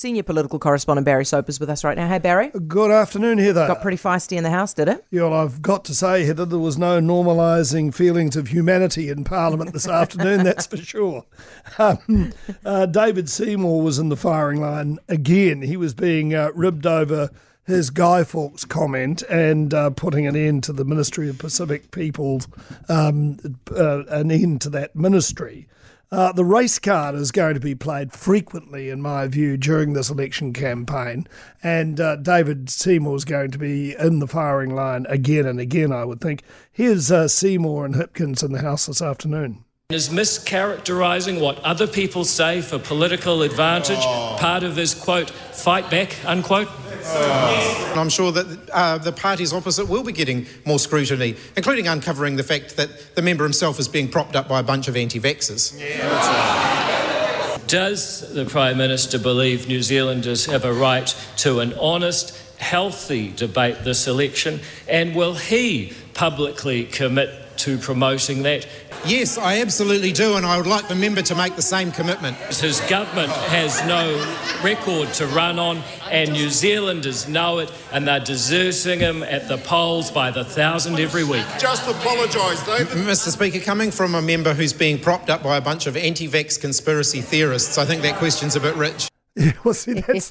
Senior political correspondent Barry Soper is with us right now. Hey, Barry. Good afternoon, Heather. Got pretty feisty in the House, did it? Yeah, well, I've got to say, Heather, there was no normalising feelings of humanity in Parliament this afternoon, that's for sure. David Seymour was in the firing line again. He was being ribbed over his Guy Fawkes comment and putting an end to the Ministry of Pacific Peoples, an end to that ministry. The race card is going to be played frequently, in my view, during this election campaign, and David Seymour is going to be in the firing line again and again, I would think. Here's Seymour and Hipkins in the House this afternoon. Is mischaracterising what other people say for political advantage part of his, quote, fight back, unquote? I'm sure that the parties opposite will be getting more scrutiny, including uncovering the fact that the member himself is being propped up by a bunch of anti-vaxxers. Yeah. Does the Prime Minister believe New Zealanders have a right to an honest, healthy debate this election, and will he publicly commit to promoting that? Yes, I absolutely do, and I would like the member to make the same commitment. His government has no record to run on, and New Zealanders know it, and they're deserting him at the polls by the thousand every week. Just apologise, David. Mr Speaker, coming from a member who's being propped up by a bunch of anti-vax conspiracy theorists, I think that question's a bit rich. Yeah, well, see, that's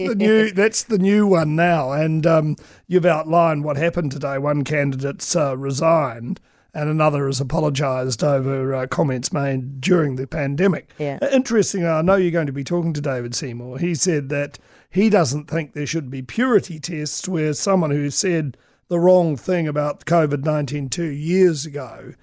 the new one now, and you've outlined what happened today. One candidate's resigned, and another has apologised over comments made during the pandemic. Yeah. Interesting, I know you're going to be talking to David Seymour. He said that he doesn't think there should be purity tests where someone who said the wrong thing about COVID-19 2 years ago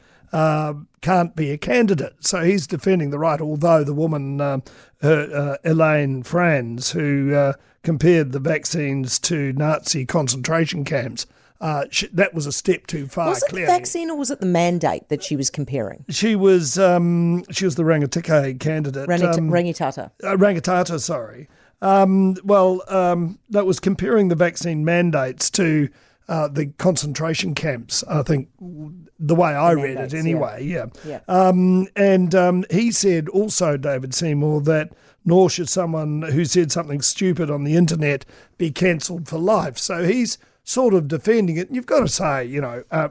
can't be a candidate. So he's defending the right, although the woman, Elaine Franz, who compared the vaccines to Nazi concentration camps, that was a step too far. Was it clearly the vaccine or was it the mandate that she was comparing? She was the Rangitata candidate. Rangitata. Rangitata, sorry. That was comparing the vaccine mandates to the concentration camps, I think, the way I read it anyway. Yeah. He said also, David Seymour, that nor should someone who said something stupid on the internet be cancelled for life. So he's sort of defending it. You've got to say,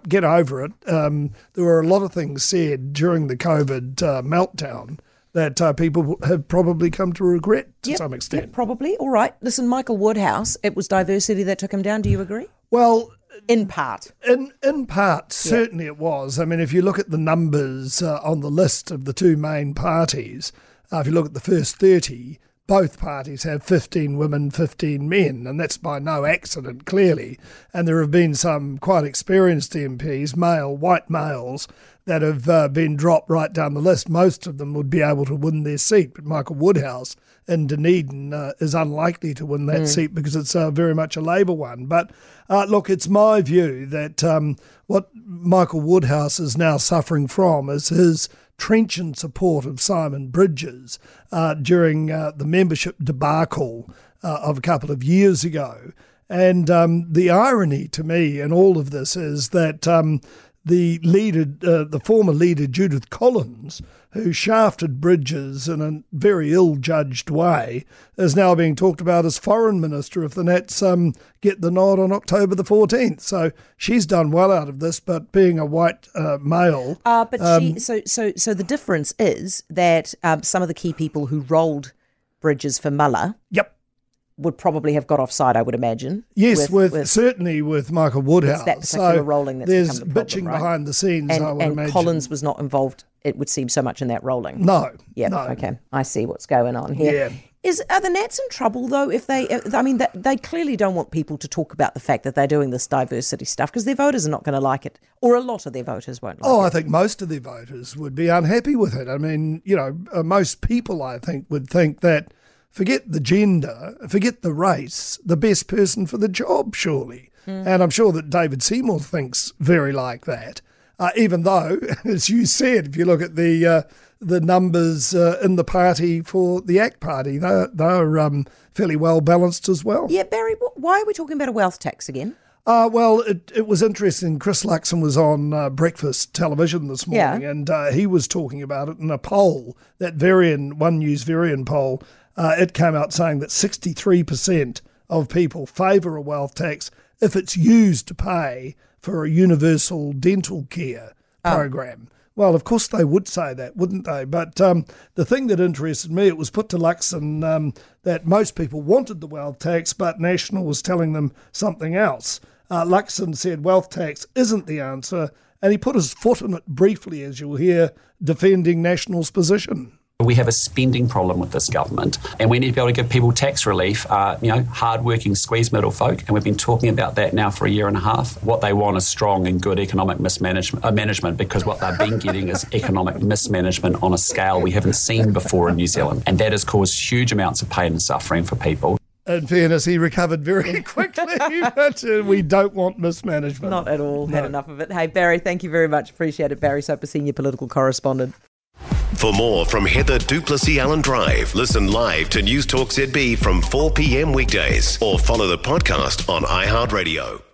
get over it. There were a lot of things said during the COVID meltdown that people have probably come to regret to some extent. Yep, probably. All right. Listen, Michael Woodhouse, it was diversity that took him down. Do you agree? Well, in part. In part, certainly it was. I mean, if you look at the numbers on the list of the two main parties, if you look at the first 30, both parties have 15 women, 15 men, and that's by no accident, clearly. And there have been some quite experienced MPs, white males, that have been dropped right down the list. Most of them would be able to win their seat, but Michael Woodhouse in Dunedin is unlikely to win that seat because it's very much a Labour one. But look, it's my view that what Michael Woodhouse is now suffering from is his trenchant support of Simon Bridges during the membership debacle of a couple of years ago. And the irony to me in all of this is that the former leader, Judith Collins, who shafted Bridges in a very ill-judged way, is now being talked about as foreign minister if the Nats get the nod on October the 14th. So she's done well out of this, but being a white male... So the difference is that some of the key people who rolled Bridges for Muller... Yep. would probably have got offside, I would imagine. Yes, certainly with Michael Woodhouse. It's that particular rolling that's there's become the problem, bitching right? behind the scenes, and, I would imagine. And Collins was not involved, it would seem, so much in that rolling. No. Yeah, no. Okay. I see what's going on here. Yeah. Are the Nats in trouble, though, if they... I mean, they clearly don't want people to talk about the fact that they're doing this diversity stuff because their voters are not going to like it, or a lot of their voters won't like it. Oh, I think most of their voters would be unhappy with it. I mean, most people, I think, would think that forget the gender, forget the race, the best person for the job, surely. Mm. And I'm sure that David Seymour thinks very like that, even though, as you said, if you look at the numbers in the party for the ACT Party, they're fairly well balanced as well. Yeah, Barry, why are we talking about a wealth tax again? It was interesting. Chris Luxon was on breakfast television this morning, and he was talking about it in a poll, that One News Varian poll, It came out saying that 63% of people favour a wealth tax if it's used to pay for a universal dental care program. Well, of course they would say that, wouldn't they? But the thing that interested me, it was put to Luxon that most people wanted the wealth tax, but National was telling them something else. Luxon said wealth tax isn't the answer, and he put his foot in it briefly, as you'll hear, defending National's position. We have a spending problem with this government, and we need to be able to give people tax relief, hard-working, squeezed middle folk, and we've been talking about that now for a year and a half. What they want is strong and good economic management, because what they've been getting is economic mismanagement on a scale we haven't seen before in New Zealand, and that has caused huge amounts of pain and suffering for people. In fairness, he recovered very quickly, but we don't want mismanagement. Not at all. No. Had enough of it. Hey, Barry, thank you very much. Appreciate it. Barry Soper, Senior Political Correspondent. For more from Heather Duplessy-Allen Drive, listen live to Newstalk ZB from 4pm weekdays or follow the podcast on iHeartRadio.